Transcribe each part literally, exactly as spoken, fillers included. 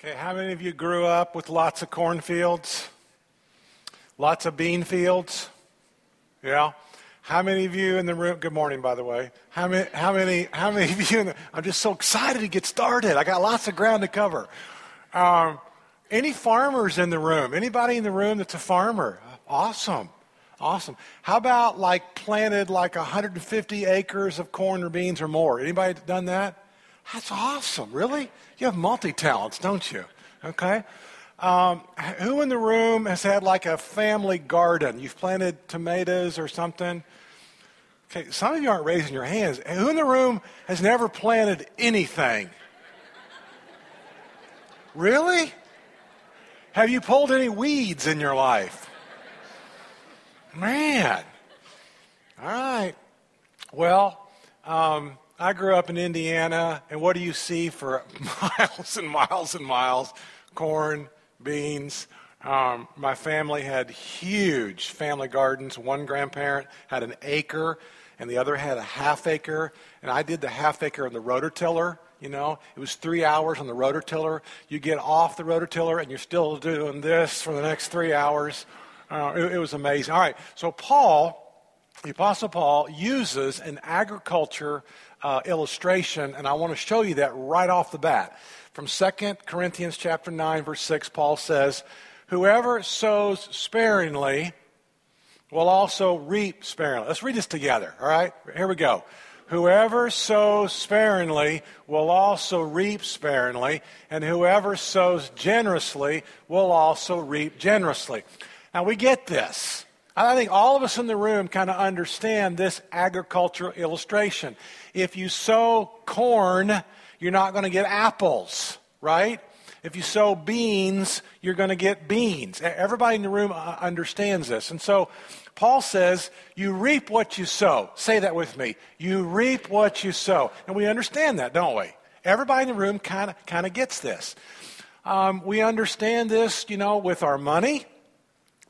Okay, how many of you grew up with lots of cornfields? Lots of bean fields? Yeah. How many of you in the room, good morning, by the way. How many, how many, how many of you in the, I'm just so excited to get started. I got lots of ground to cover. Um, any farmers in the room? Anybody in the room that's a farmer? Awesome. Awesome. How about like planted like one hundred fifty acres of corn or beans or more? Anybody done that? That's awesome, really? You have multi-talents, don't you? Okay. Um, who in the room has had like a family garden? You've planted tomatoes or something? Okay, some of you aren't raising your hands. Who in the room has never planted anything? Really? Have you pulled any weeds in your life? Man. All right. Well, um... I grew up in Indiana, and what do you see for miles and miles and miles? Corn, beans. Um, my family had huge family gardens. One grandparent had an acre, and the other had a half acre. And I did the half acre on the rototiller, you know. It was three hours on the rototiller. You get off the rototiller, and you're still doing this for the next three hours. Uh, it, it was amazing. All right, so Paul, the Apostle Paul, uses an agriculture Uh, illustration, and I want to show you that right off the bat. From Second Corinthians chapter nine, verse six, Paul says, "Whoever sows sparingly will also reap sparingly." Let's read this together, all right? Here we go. "Whoever sows sparingly will also reap sparingly, and whoever sows generously will also reap generously." Now, we get this. I think all of us in the room kind of understand this agricultural illustration. If you sow corn, you're not going to get apples, right? If you sow beans, you're going to get beans. Everybody in the room understands this. And so Paul says, you reap what you sow. Say that with me. You reap what you sow. And we understand that, don't we? Everybody in the room kind of kind of gets this. Um, we understand this, you know, with our money.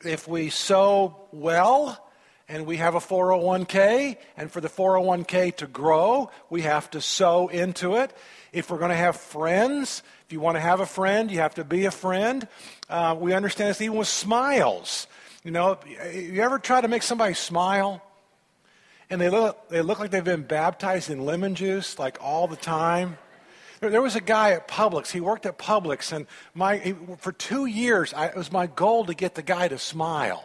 If we sow well and we have a four oh one k, and for the four oh one k to grow, we have to sow into it. If we're going to have friends, if you want to have a friend, you have to be a friend. Uh, we understand this even with smiles. You know, you ever try to make somebody smile? And they look, they look like they've been baptized in lemon juice, like all the time. There was a guy at Publix. He worked at Publix, and my he, for two years, I, it was my goal to get the guy to smile.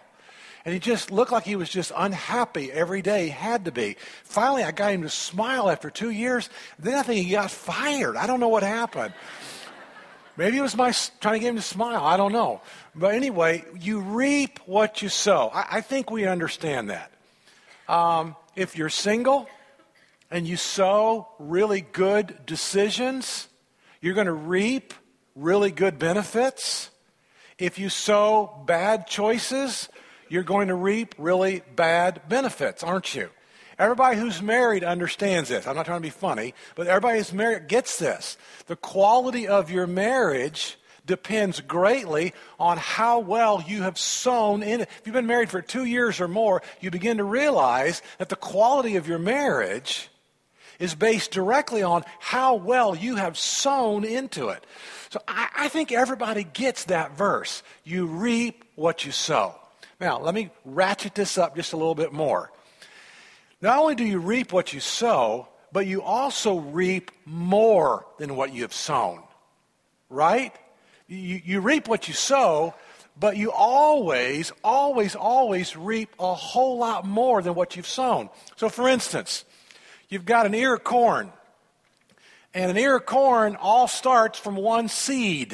And he just looked like he was just unhappy every day. He had to be. Finally, I got him to smile after two years. Then I think he got fired. I don't know what happened. Maybe it was my trying to get him to smile. I don't know. But anyway, you reap what you sow. I, I think we understand that. Um, if you're single and you sow really good decisions, you're going to reap really good benefits. If you sow bad choices, you're going to reap really bad benefits, aren't you? Everybody who's married understands this. I'm not trying to be funny, but everybody who's married gets this. The quality of your marriage depends greatly on how well you have sown in it. If you've been married for two years or more, you begin to realize that the quality of your marriage is based directly on how well you have sown into it. So I, I think everybody gets that verse. You reap what you sow. Now, let me ratchet this up just a little bit more. Not only do you reap what you sow, but you also reap more than what you have sown, right? You, you reap what you sow, but you always, always, always reap a whole lot more than what you've sown. So, for instance, you've got an ear of corn, and an ear of corn all starts from one seed.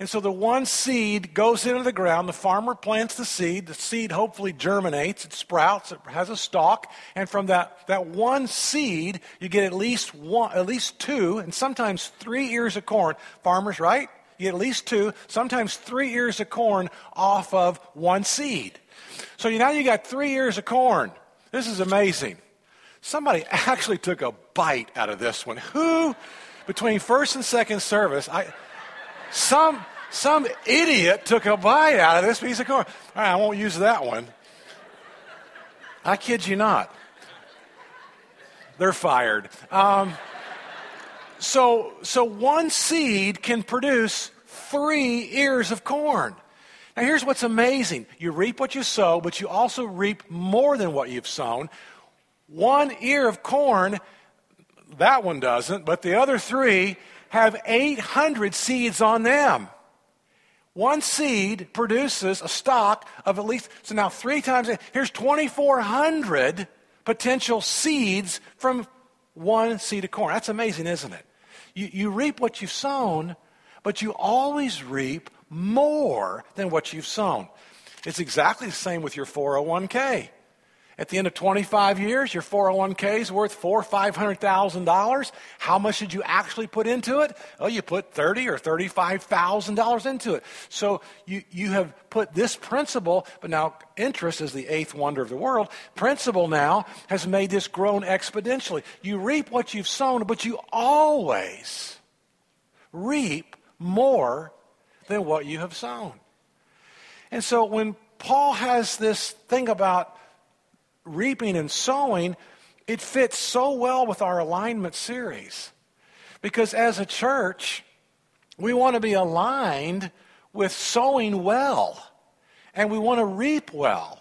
And so the one seed goes into the ground. The farmer plants the seed. The seed hopefully germinates. It sprouts. It has a stalk. And from that, that one seed, you get at least one, at least two, and sometimes three ears of corn. Farmers, right? You get at least two, sometimes three ears of corn off of one seed. So now you got three ears of corn. This is amazing. Somebody actually took a bite out of this one. Who, between first and second service, I some some idiot took a bite out of this piece of corn. All right, I won't use that one. I kid you not. They're fired. Um, so so one seed can produce three ears of corn. Now here's what's amazing. You reap what you sow, but you also reap more than what you've sown. One ear of corn, that one doesn't, but the other three have eight hundred seeds on them. One seed produces a stock of at least, so now three times, here's twenty-four hundred potential seeds from one seed of corn. That's amazing, isn't it? You, you reap what you've sown, but you always reap more than what you've sown. It's exactly the same with your four oh one k. At the end of twenty-five years, your four oh one k is worth four, five hundred thousand dollars. How much did you actually put into it? Oh, you put thirty or thirty-five thousand dollars into it. So you you have put this principle, but now interest is the eighth wonder of the world. Principle now has made this grown exponentially. You reap what you've sown, but you always reap more than what you have sown. And so when Paul has this thing about reaping and sowing, it fits so well with our alignment series. Because as a church, we want to be aligned with sowing well, and we want to reap well.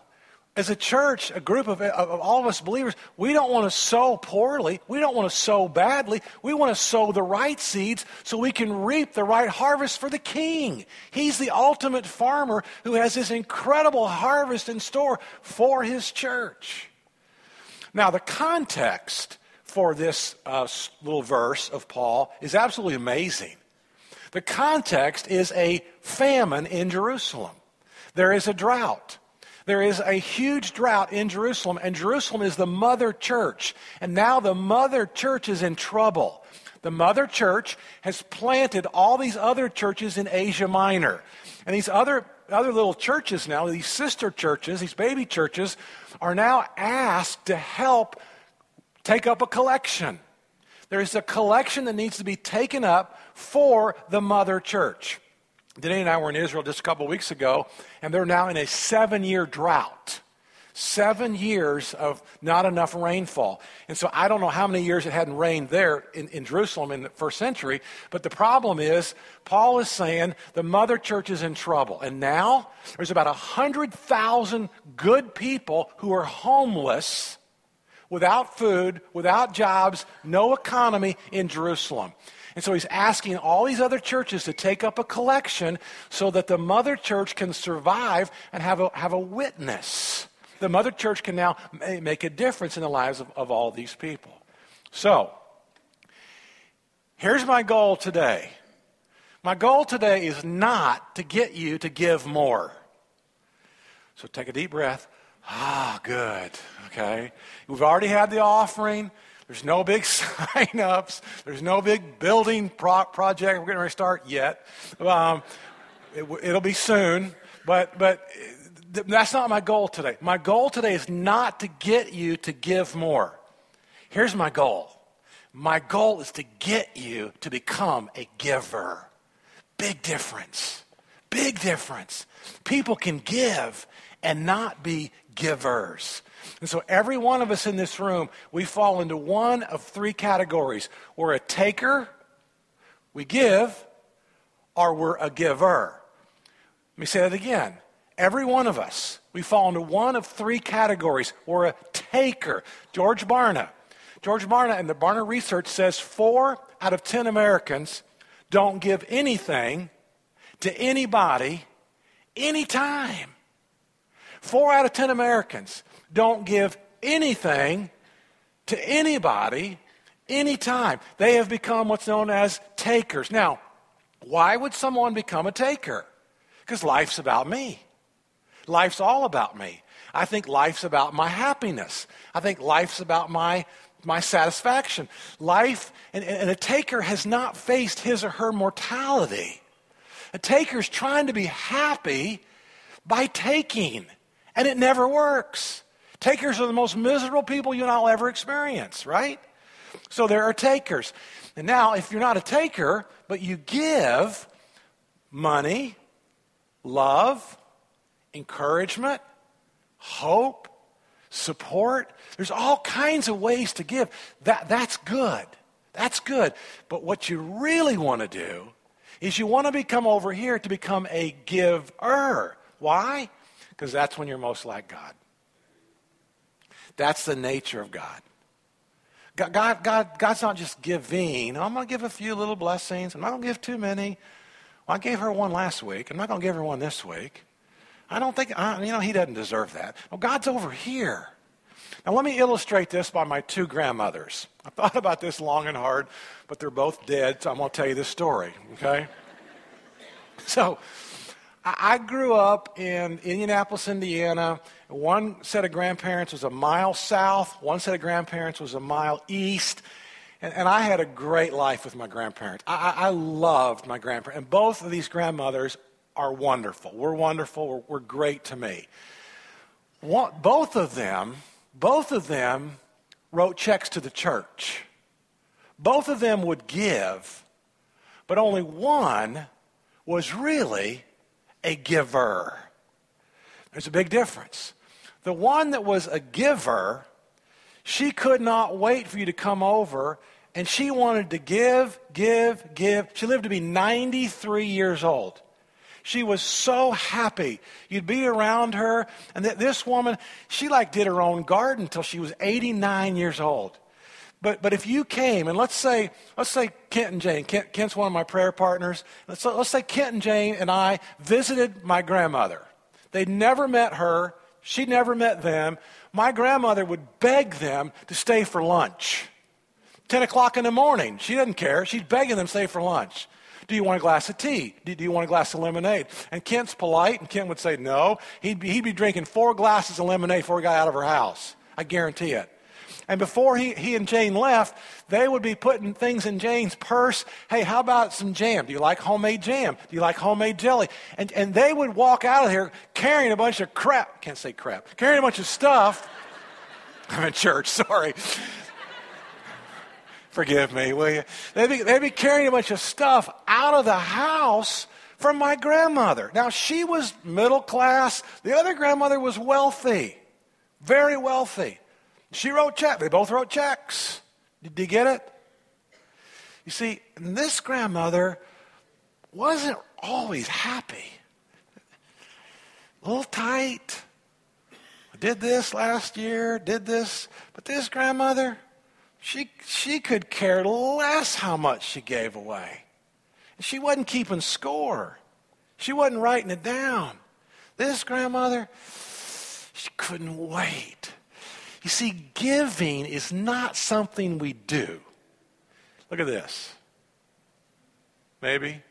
As a church, a group of, of, of all of us believers, we don't want to sow poorly. We don't want to sow badly. We want to sow the right seeds so we can reap the right harvest for the King. He's the ultimate farmer who has this incredible harvest in store for his church. Now, the context for this uh, little verse of Paul is absolutely amazing. The context is a famine in Jerusalem. There is a drought. There is a huge drought in Jerusalem, and Jerusalem is the mother church. And now the mother church is in trouble. The mother church has planted all these other churches in Asia Minor. And these other, other little churches now, these sister churches, these baby churches, are now asked to help take up a collection. There is a collection that needs to be taken up for the mother church. Danae and I were in Israel just a couple of weeks ago, and they're now in a seven-year drought. Seven years of not enough rainfall. And so I don't know how many years it hadn't rained there in, in Jerusalem in the first century, but the problem is, Paul is saying the mother church is in trouble. And now there's about one hundred thousand good people who are homeless, without food, without jobs, no economy in Jerusalem. And so he's asking all these other churches to take up a collection so that the mother church can survive and have a, have a witness. The mother church can now make a difference in the lives of, of all these people. So, here's my goal today. My goal today is not to get you to give more. So take a deep breath. Ah, good. Okay. We've already had the offering. There's no big sign-ups. There's no big building pro- project we're going to start yet. Um, it, it'll be soon, but but th- that's not my goal today. My goal today is not to get you to give more. Here's my goal. My goal is to get you to become a giver. Big difference. Big difference. People can give and not be givers. And so every one of us in this room, we fall into one of three categories. We're a taker, we give, or we're a giver. Let me say that again. Every one of us, we fall into one of three categories. We're a taker. George Barna. George Barna and the Barna Research says four out of ten Americans don't give anything to anybody, anytime. Four out of ten Americans don't give anything to anybody, anytime. They have become what's known as takers. Now, why would someone become a taker? Because life's about me. Life's all about me. I think life's about my happiness. I think life's about my my satisfaction. Life, and, and a taker has not faced his or her mortality. A taker's trying to be happy by taking, and it never works. Takers are the most miserable people you and I'll ever experience, right? So there are takers. And now, if you're not a taker, but you give money, love, encouragement, hope, support, there's all kinds of ways to give. That, that's good. That's good. But what you really want to do is you want to become over here to become a giver. Why? Because that's when you're most like God. That's the nature of God. God, God, God God's not just giving. I'm going to give a few little blessings. I'm not going to give too many. Well, I gave her one last week. I'm not going to give her one this week. I don't think, I, you know, he doesn't deserve that. No, God's over here. Now, let me illustrate this by my two grandmothers. I thought about this long and hard, but they're both dead, so I'm going to tell you this story, okay? So, I grew up in Indianapolis, Indiana. One set of grandparents was a mile south. One set of grandparents was a mile east. And, and I had a great life with my grandparents. I, I loved my grandparents. And both of these grandmothers are wonderful. We're wonderful. We're, we're great to me. One, both of them... Both of them wrote checks to the church. Both of them would give, but only one was really a giver. There's a big difference. The one that was a giver, she could not wait for you to come over, and she wanted to give, give, give. She lived to be ninety-three years old. She was so happy. You'd be around her. And th- this woman, she like did her own garden until she was eighty-nine years old. But but if you came, and let's say let's say Kent and Jane, Kent, Kent's one of my prayer partners. Let's, let's say Kent and Jane and I visited my grandmother. They'd never met her. She never met them. My grandmother would beg them to stay for lunch. ten o'clock in the morning. She doesn't care. She's begging them to stay for lunch. Do you want a glass of tea? Do you want a glass of lemonade? And Kent's polite, and Kent would say no. He'd be, he'd be drinking four glasses of lemonade before he got out of her house. I guarantee it. And before he, he and Jane left, they would be putting things in Jane's purse. Hey, how about some jam? Do you like homemade jam? Do you like homemade jelly? And, and they would walk out of here carrying a bunch of crap. Can't say crap. Carrying a bunch of stuff. I'm in church, sorry. Forgive me, will you? They'd be, they'd be carrying a bunch of stuff out of the house from my grandmother. Now, she was middle class. The other grandmother was wealthy, very wealthy. She wrote checks. They both wrote checks. Did you get it? You see, this grandmother wasn't always happy. A little tight. Did this last year, did this. But this grandmother... She she could care less how much she gave away. She wasn't keeping score. She wasn't writing it down. This grandmother, she couldn't wait. You see, giving is not something we do. Look at this. Maybe.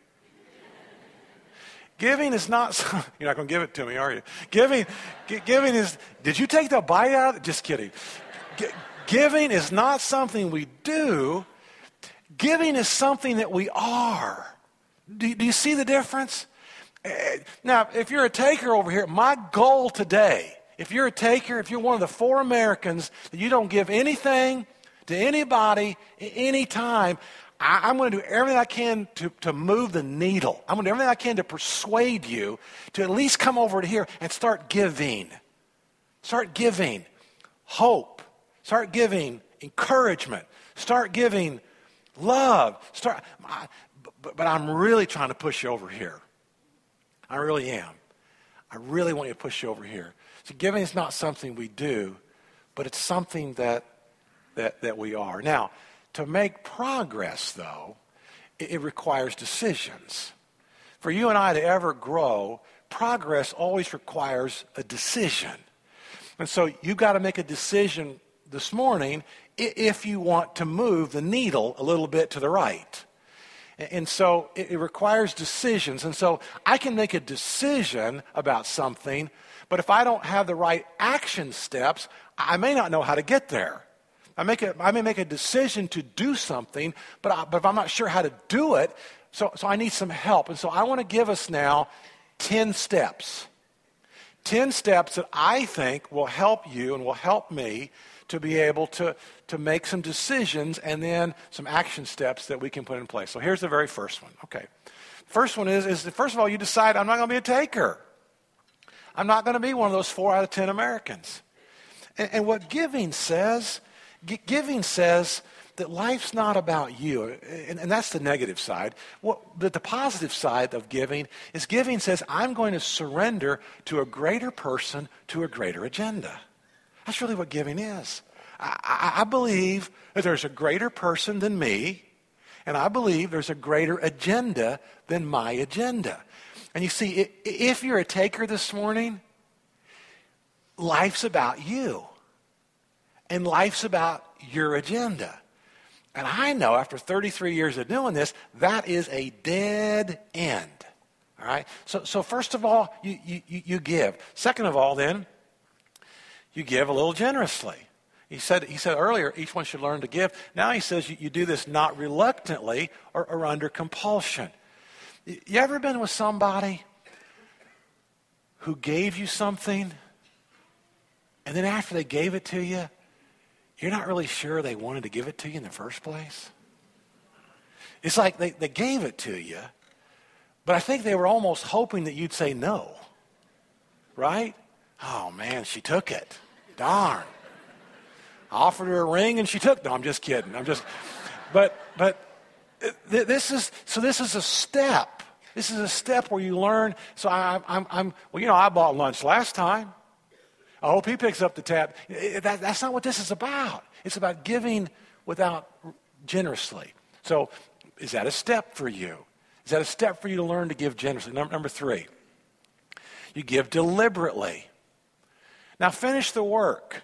Giving is not some, you're not going to give it to me, are you? Giving, g- giving is, did you take the bite out of it? Just kidding. G- Giving is not something we do. Giving is something that we are. Do, do you see the difference? Now, if you're a taker over here, my goal today, if you're a taker, if you're one of the four Americans that you don't give anything to anybody at any time, I, I'm going to do everything I can to, to move the needle. I'm going to do everything I can to persuade you to at least come over to here and start giving. Start giving hope. Start giving encouragement. Start giving love. Start, I, but, but I'm really trying to push you over here. I really am. I really want you to push you over here. So giving is not something we do, but it's something that that that we are. Now, to make progress, though, it, it requires decisions. For you and I to ever grow, progress always requires a decision. And so you've got to make a decision this morning if you want to move the needle a little bit to the right. And so it requires decisions. And so I can make a decision about something, but if I don't have the right action steps, I may not know how to get there. I make a, I may make a decision to do something, but, I, but if I'm not sure how to do it, so, so I need some help. And so I want to give us now ten steps. ten steps that I think will help you and will help me to be able to, to make some decisions and then some action steps that we can put in place. So here's the very first one. Okay. First one is, is that first of all, you decide I'm not going to be a taker. I'm not going to be one of those four out of ten Americans. And, and what giving says, gi- giving says that life's not about you. And, and that's the negative side. What, but the positive side of giving is giving says, I'm going to surrender to a greater person, to a greater agenda. That's really what giving is. I, I, I believe that there's a greater person than me, and I believe there's a greater agenda than my agenda. And you see, if you're a taker this morning, life's about you. And life's about your agenda. And I know after thirty-three years of doing this, that is a dead end. All right? So so first of all, you, you, you give. Second of all, then, you give a little generously. He said he said earlier, each one should learn to give. Now he says you, you do this not reluctantly or, or under compulsion. You ever been with somebody who gave you something, and then after they gave it to you, you're not really sure they wanted to give it to you in the first place? It's like they, they gave it to you, but I think they were almost hoping that you'd say no, right? Oh, man, she took it. Darn. I offered her a ring, and she took it. No, I'm just kidding. I'm just, but, but this is, so this is a step. This is a step where you learn. So I, I'm, I'm, well, you know, I bought lunch last time. I hope he picks up the tab. That, that's not what this is about. It's about giving without generously. So is that a step for you? Is that a step for you to learn to give generously? Number, number three, you give deliberately. Now finish the work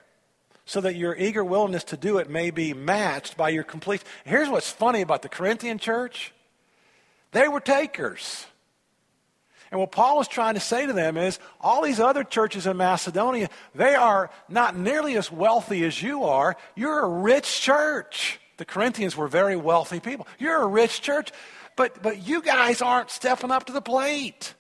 so that your eager willingness to do it may be matched by your complete. Here's what's funny about the Corinthian church. They were takers. And what Paul is trying to say to them is, all these other churches in Macedonia, they are not nearly as wealthy as you are. You're a rich church. The Corinthians were very wealthy people. You're a rich church, but but you guys aren't stepping up to the plate.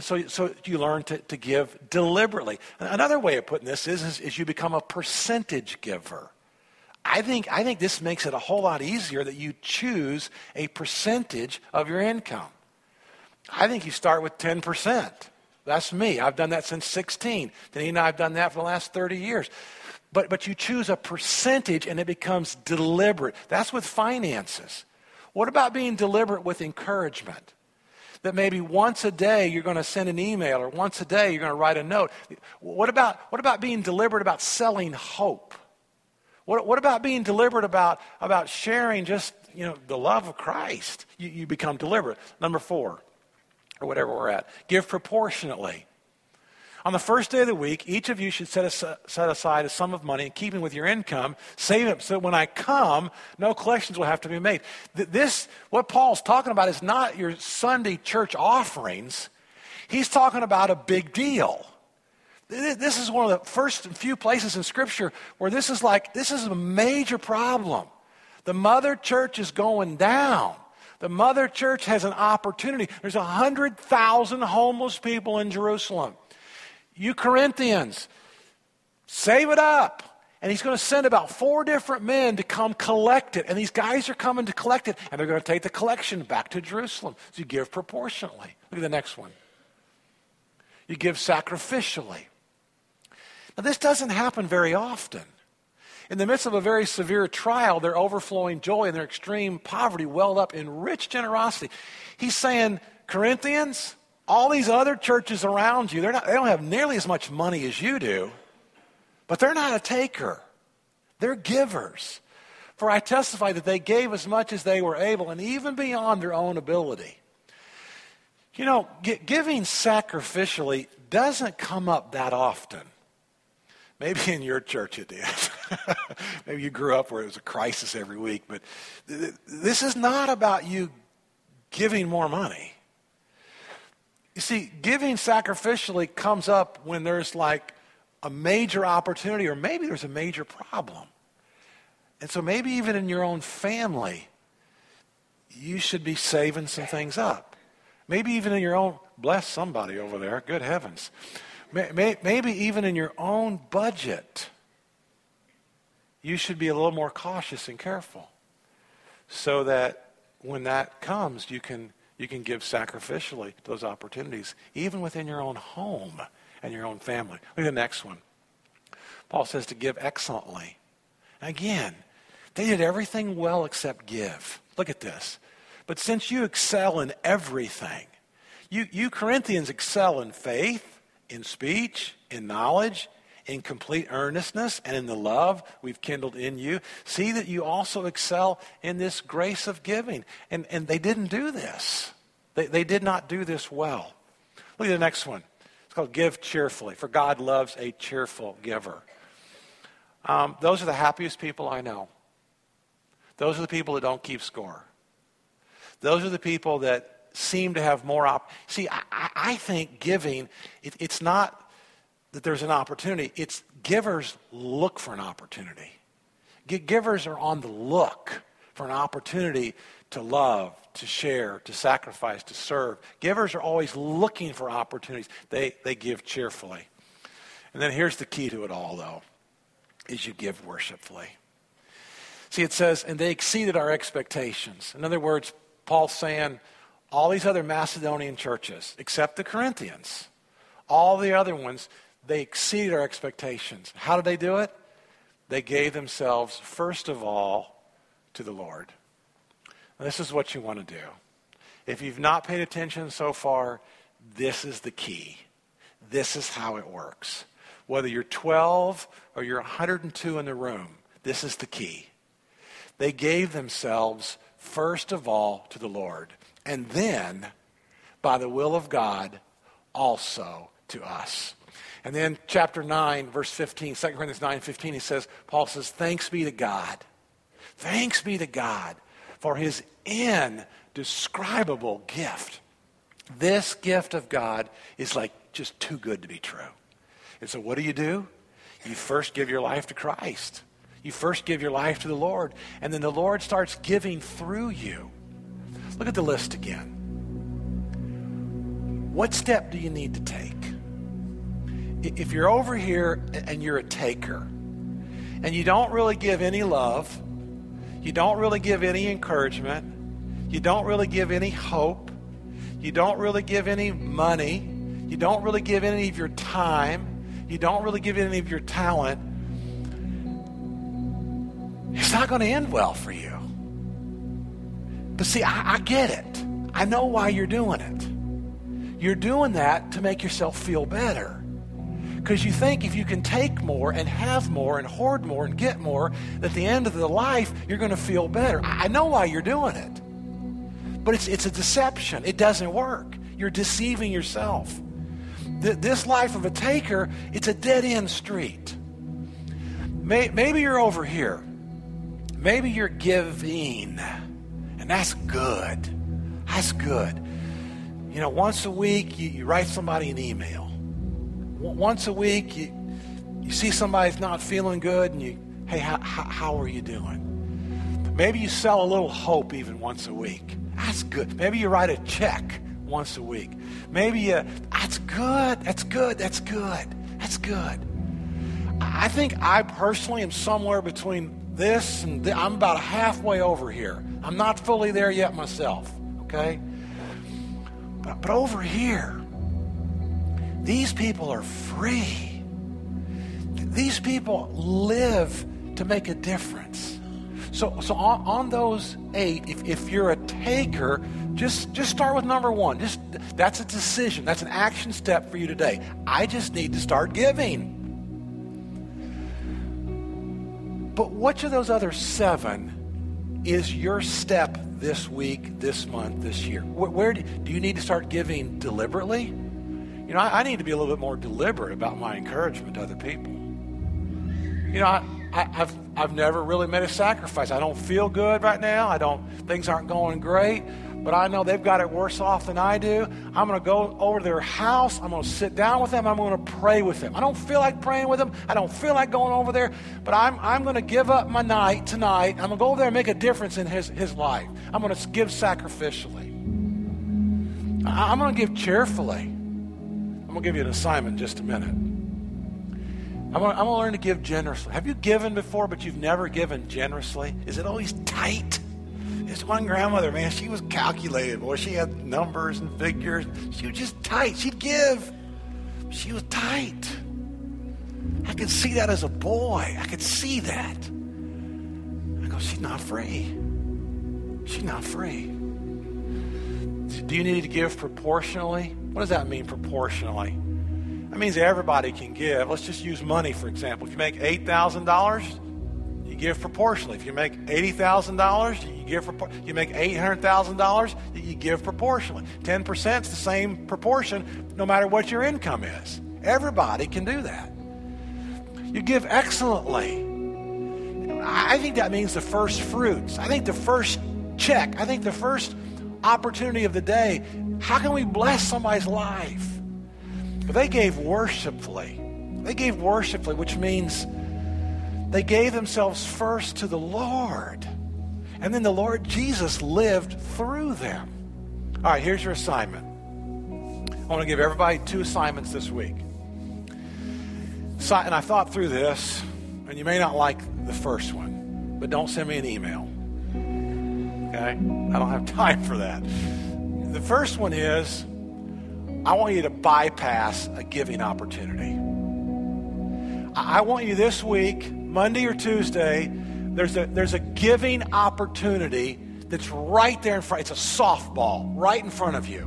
So, so you learn to, to give deliberately. Another way of putting this is, is, is you become a percentage giver. I think, I think this makes it a whole lot easier that you choose a percentage of your income. I think you start with ten percent. That's me. I've done that since sixteen. Danae and I have done that for the last thirty years. But but you choose a percentage and it becomes deliberate. That's with finances. What about being deliberate with encouragement? That maybe once a day you're going to send an email, or once a day you're going to write a note. What about what about being deliberate about selling hope? What what about being deliberate about, about sharing just, you know, the love of Christ? You, you become deliberate. Number four, or whatever we're at, give proportionately. On the first day of the week, each of you should set, a, set aside a sum of money in keeping with your income, save it so that when I come, no collections will have to be made. This, what Paul's talking about is not your Sunday church offerings. He's talking about a big deal. This is one of the first few places in Scripture where this is like, this is a major problem. The mother church is going down. The mother church has an opportunity. There's one hundred thousand homeless people in Jerusalem. You Corinthians, save it up. And he's going to send about four different men to come collect it. And these guys are coming to collect it, and they're going to take the collection back to Jerusalem. So you give proportionally. Look at the next one. You give sacrificially. Now, this doesn't happen very often. In the midst of a very severe trial, their overflowing joy and their extreme poverty welled up in rich generosity. He's saying, Corinthians, all these other churches around you, they're not, they don't have nearly as much money as you do, but they're not a taker. They're givers. For I testify that they gave as much as they were able, and even beyond their own ability. You know, giving sacrificially doesn't come up that often. Maybe in your church it did. Maybe you grew up where it was a crisis every week. But th- th- this is not about you giving more money. You see, giving sacrificially comes up when there's like a major opportunity, or maybe there's a major problem. And so maybe even in your own family, you should be saving some things up. Maybe even in your own, bless somebody over there, good heavens. Maybe even in your own budget, you should be a little more cautious and careful so that when that comes, you can you can give sacrificially those opportunities, even within your own home and your own family. Look at the next one. Paul says to give excellently. Again, They did everything well except give. Look at this. But since you excel in everything, you, you Corinthians excel in faith, in speech, in knowledge, in complete earnestness, and in the love we've kindled in you. See that you also excel in this grace of giving. And, and they didn't do this. They, they did not do this well. Look at the next one. It's called Give Cheerfully, for God loves a cheerful giver. Um, those are the happiest people I know. Those are the people that don't keep score. Those are the people that seem to have more op. See, I, I think giving, it, it's not that there's an opportunity. It's givers look for an opportunity. Givers are on the look for an opportunity to love, to share, to sacrifice, to serve. Givers are always looking for opportunities. They they give cheerfully. And then here's the key to it all, though, is you give worshipfully. See, it says, and they exceeded our expectations. In other words, Paul's saying, all these other Macedonian churches, except the Corinthians, all the other ones, they exceeded our expectations. How did they do it? They gave themselves, first of all, to the Lord. This is what you want to do. If you've not paid attention so far, this is the key. This is how it works. Whether you're twelve or you're one hundred two in the room, this is the key. They gave themselves first of all to the Lord, and then, by the will of God, also to us. And then chapter nine, verse fifteen, Second Corinthians nine fifteen, he says, Paul says, thanks be to God. Thanks be to God for his indescribable gift. This gift of God is like just too good to be true. And so what do you do? You first give your life to Christ. You first give your life to the Lord. And then the Lord starts giving through you. Look at the list again. What step do you need to take? If you're over here and you're a taker, and you don't really give any love, you don't really give any encouragement, you don't really give any hope, you don't really give any money, you don't really give any of your time, you don't really give any of your talent, it's not going to end well for you. But see, I, I get it. I know why you're doing it. You're doing that to make yourself feel better, because you think if you can take more and have more and hoard more and get more, at the end of the life, you're going to feel better. I know why you're doing it, but it's it's a deception. It doesn't work. You're deceiving yourself. Th- this life of a taker, it's a dead-end street. May- maybe you're over here. Maybe you're giving, and that's good. That's good. You know, once a week, you, you write somebody an email. W- once a week, you, you see somebody's not feeling good, and you, hey, how, how, how are you doing? Maybe you sell a little hope even once a week. That's good. Maybe you write a check once a week. Maybe you, that's good, that's good, that's good, that's good. I think I personally am somewhere between this and th- I'm about halfway over here. I'm not fully there yet myself, okay? But, but over here, these people are free. These people live to make a difference. So, so on, on those eight, if, if you're a taker, just just start with number one. Just that's a decision. That's an action step for you today. I just need to start giving. But which of those other seven is your step this week, this month, this year? Where, where do, do you need to start giving deliberately? You know, I, I need to be a little bit more deliberate about my encouragement to other people. You know, I, I, I've I've never really made a sacrifice. I don't feel good right now. I don't. Things aren't going great, but I know they've got it worse off than I do. I'm going to go over to their house. I'm going to sit down with them. I'm going to pray with them. I don't feel like praying with them. I don't feel like going over there, but I'm I'm going to give up my night tonight. I'm going to go over there and make a difference in his, his life. I'm going to give sacrificially. I, I'm going to give cheerfully. I'm going to give you an assignment in just a minute. I'm going to learn to give generously. Have you given before, but you've never given generously? Is it always tight? This one grandmother, man, she was calculated. Boy, she had numbers and figures. She was just tight. She'd give. She was tight. I could see that as a boy. I could see that. I go, she's not free. She's not free. Do you need to give proportionally? What does that mean, proportionally? That means everybody can give. Let's just use money, for example. If you make eight thousand dollars, you give proportionally. If you make eighty thousand dollars, you give proportionally. You make eight hundred thousand dollars, you give proportionally. ten percent is the same proportion no matter what your income is. Everybody can do that. You give excellently. I think that means the first fruits. I think the first check. I think the first opportunity of the day. How can we bless somebody's life? But they gave worshipfully. They gave worshipfully, which means they gave themselves first to the Lord. And then the Lord Jesus lived through them. All right, here's your assignment. I want to give everybody two assignments this week. So, and I thought through this, and you may not like the first one, but don't send me an email. Okay? I don't have time for that. The first one is, I want you to bypass a giving opportunity. I want you this week, Monday or Tuesday, there's a, there's a giving opportunity that's right there in front. It's a softball right in front of you.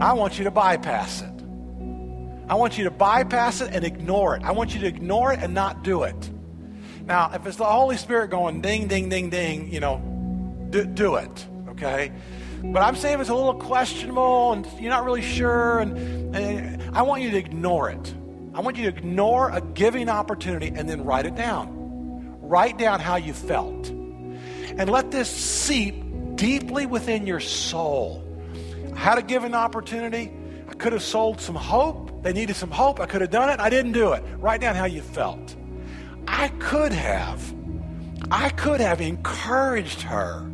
I want you to bypass it. I want you to bypass it and ignore it. I want you to ignore it and not do it. Now, if it's the Holy Spirit going ding, ding, ding, ding, you know, do, do it, okay? But I'm saying it's a little questionable and you're not really sure, and, and I want you to ignore it. I want you to ignore a giving opportunity and then write it down. Write down how you felt. And let this seep deeply within your soul. I had a given opportunity. I could have sold some hope. They needed some hope. I could have done it. I didn't do it. Write down how you felt. I could have, I could have encouraged her.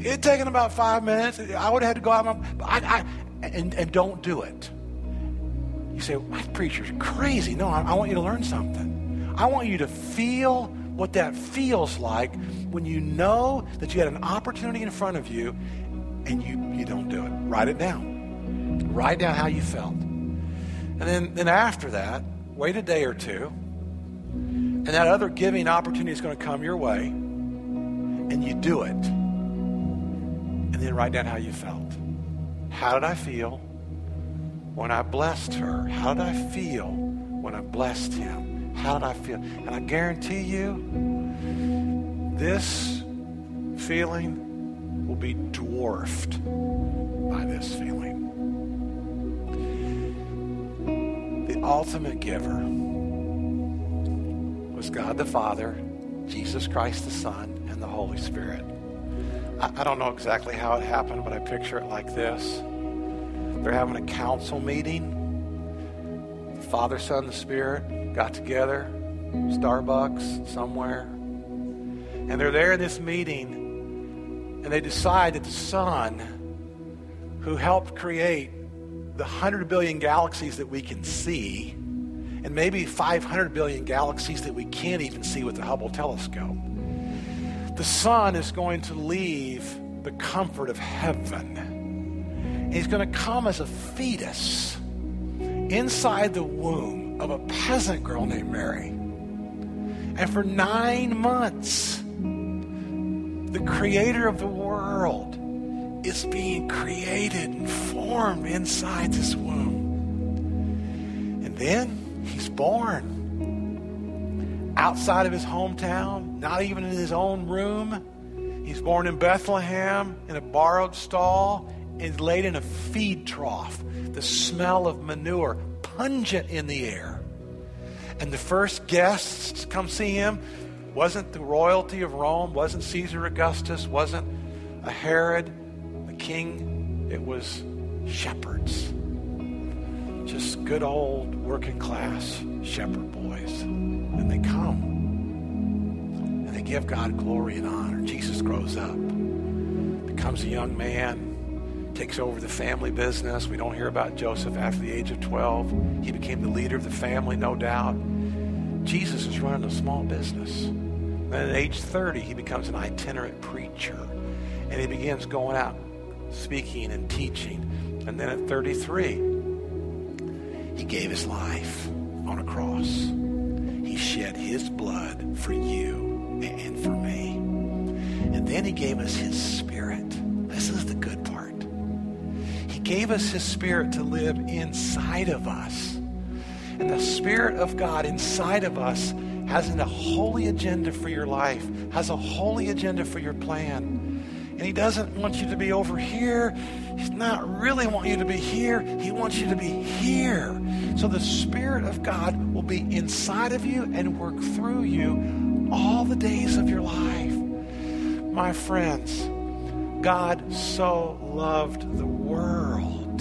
It had taken about five minutes. I would have had to go out. My, I, I, and, and don't do it. You say, my preacher's crazy. No, I, I want you to learn something. I want you to feel what that feels like when you know that you had an opportunity in front of you and you, you don't do it. Write it down. Write down how you felt. And then, then after that, wait a day or two. And that other giving opportunity is going to come your way. And you do it. And then write down how you felt. How did I feel when I blessed her? How did I feel when I blessed him? How did I feel? And I guarantee you, this feeling will be dwarfed by this feeling. The ultimate giver was God the Father, Jesus Christ the Son, and the Holy Spirit. I, I don't know exactly how it happened, but I picture it like this. They're having a council meeting. The Father, Son, and the Spirit got together, Starbucks, somewhere. And they're there in this meeting. And they decide that the Son, who helped create the one hundred billion galaxies that we can see, and maybe five hundred billion galaxies that we can't even see with the Hubble telescope, the Son is going to leave the comfort of heaven. And he's going to come as a fetus inside the womb of a peasant girl named Mary. And for nine months, the creator of the world is being created and formed inside this womb. And then he's born outside of his hometown, not even in his own room. He's born in Bethlehem in a borrowed stall and laid in a feed trough. The smell of manure, pungent in the air. And the first guests to come see him wasn't the royalty of Rome, wasn't Caesar Augustus, wasn't a Herod, a king. It was shepherds. Just good old working class shepherd boys. And they come. And they give God glory and honor. Jesus grows up, becomes a young man, takes over the family business. We don't hear about Joseph after the age of twelve. He became the leader of the family, no doubt. Jesus is running a small business. And at age thirty, he becomes an itinerant preacher. And he begins going out, speaking and teaching. And then at thirty-three, he gave his life on a cross. He shed his blood for you and for me. And then he gave us his Spirit. This is the good part. He gave us his Spirit to live inside of us. And the Spirit of God inside of us has a holy agenda for your life, has a holy agenda for your plan. And he doesn't want you to be over here. He's not really want you to be here. He wants you to be here. So the Spirit of God will be inside of you and work through you all the days of your life. My friends, God so loved the world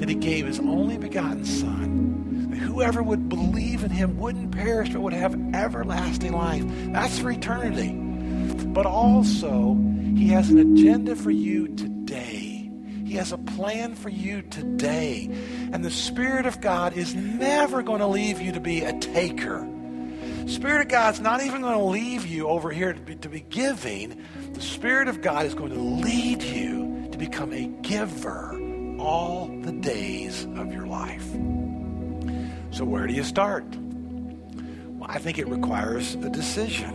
that he gave his only begotten Son, that whoever would believe in him wouldn't perish but would have everlasting life. That's for eternity. But also, he has an agenda for you today. He has a plan for you today. And the Spirit of God is never going to leave you to be a taker. Spirit of God's not even going to leave you over here to be, to be giving. The Spirit of God is going to lead you to become a giver all the days of your life. So where do you start? Well, I think it requires a decision.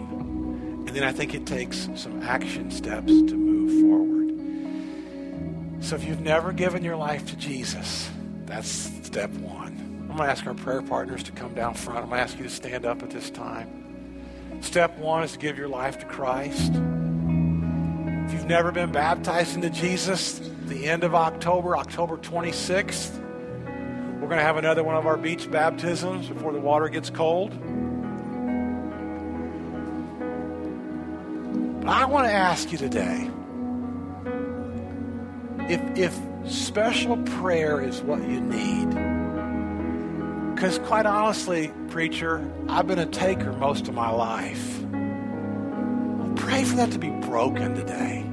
And then I think it takes some action steps to move forward. So if you've never given your life to Jesus, that's step one. I'm going to ask our prayer partners to come down front. I'm going to ask you to stand up at this time. Step one is to give your life to Christ. If you've never been baptized into Jesus, the end of October, October twenty-sixth, we're going to have another one of our beach baptisms before the water gets cold. I want to ask you today, if, if special prayer is what you need, because quite honestly, preacher, I've been a taker most of my life. Well, pray for that to be broken today.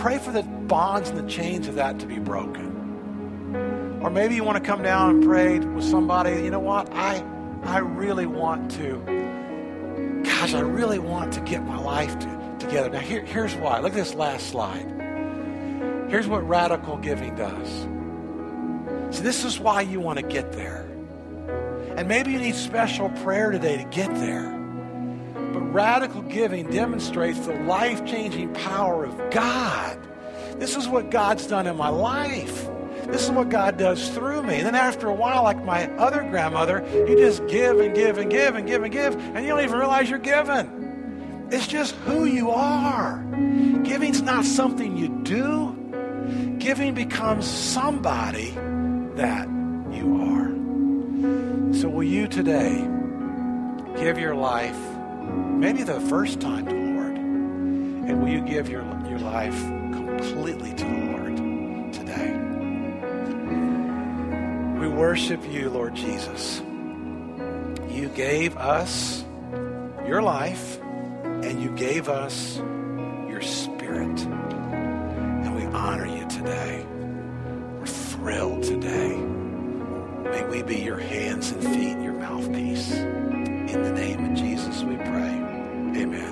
Pray for the bonds and the chains of that to be broken. Or maybe you want to come down and pray with somebody, you know what, I, I really want to. Gosh, I really want to get my life to, together. Now, here, here's why. Look at this last slide. Here's what radical giving does. So this is why you want to get there. And maybe you need special prayer today to get there. But radical giving demonstrates the life-changing power of God. This is what God's done in my life. This is what God does through me. And then after a while, like my other grandmother, you just give and give and give and give and give, and you don't even realize you're giving. It's just who you are. Giving's not something you do. Giving becomes somebody that you are. So will you today give your life, maybe the first time, to the Lord? And will you give your, your life completely to the Lord today? We worship you, Lord Jesus. You gave us your life, and you gave us your Spirit. And we honor you today. We're thrilled today. May we be your hands and feet, your mouthpiece. In the name of Jesus we pray. Amen.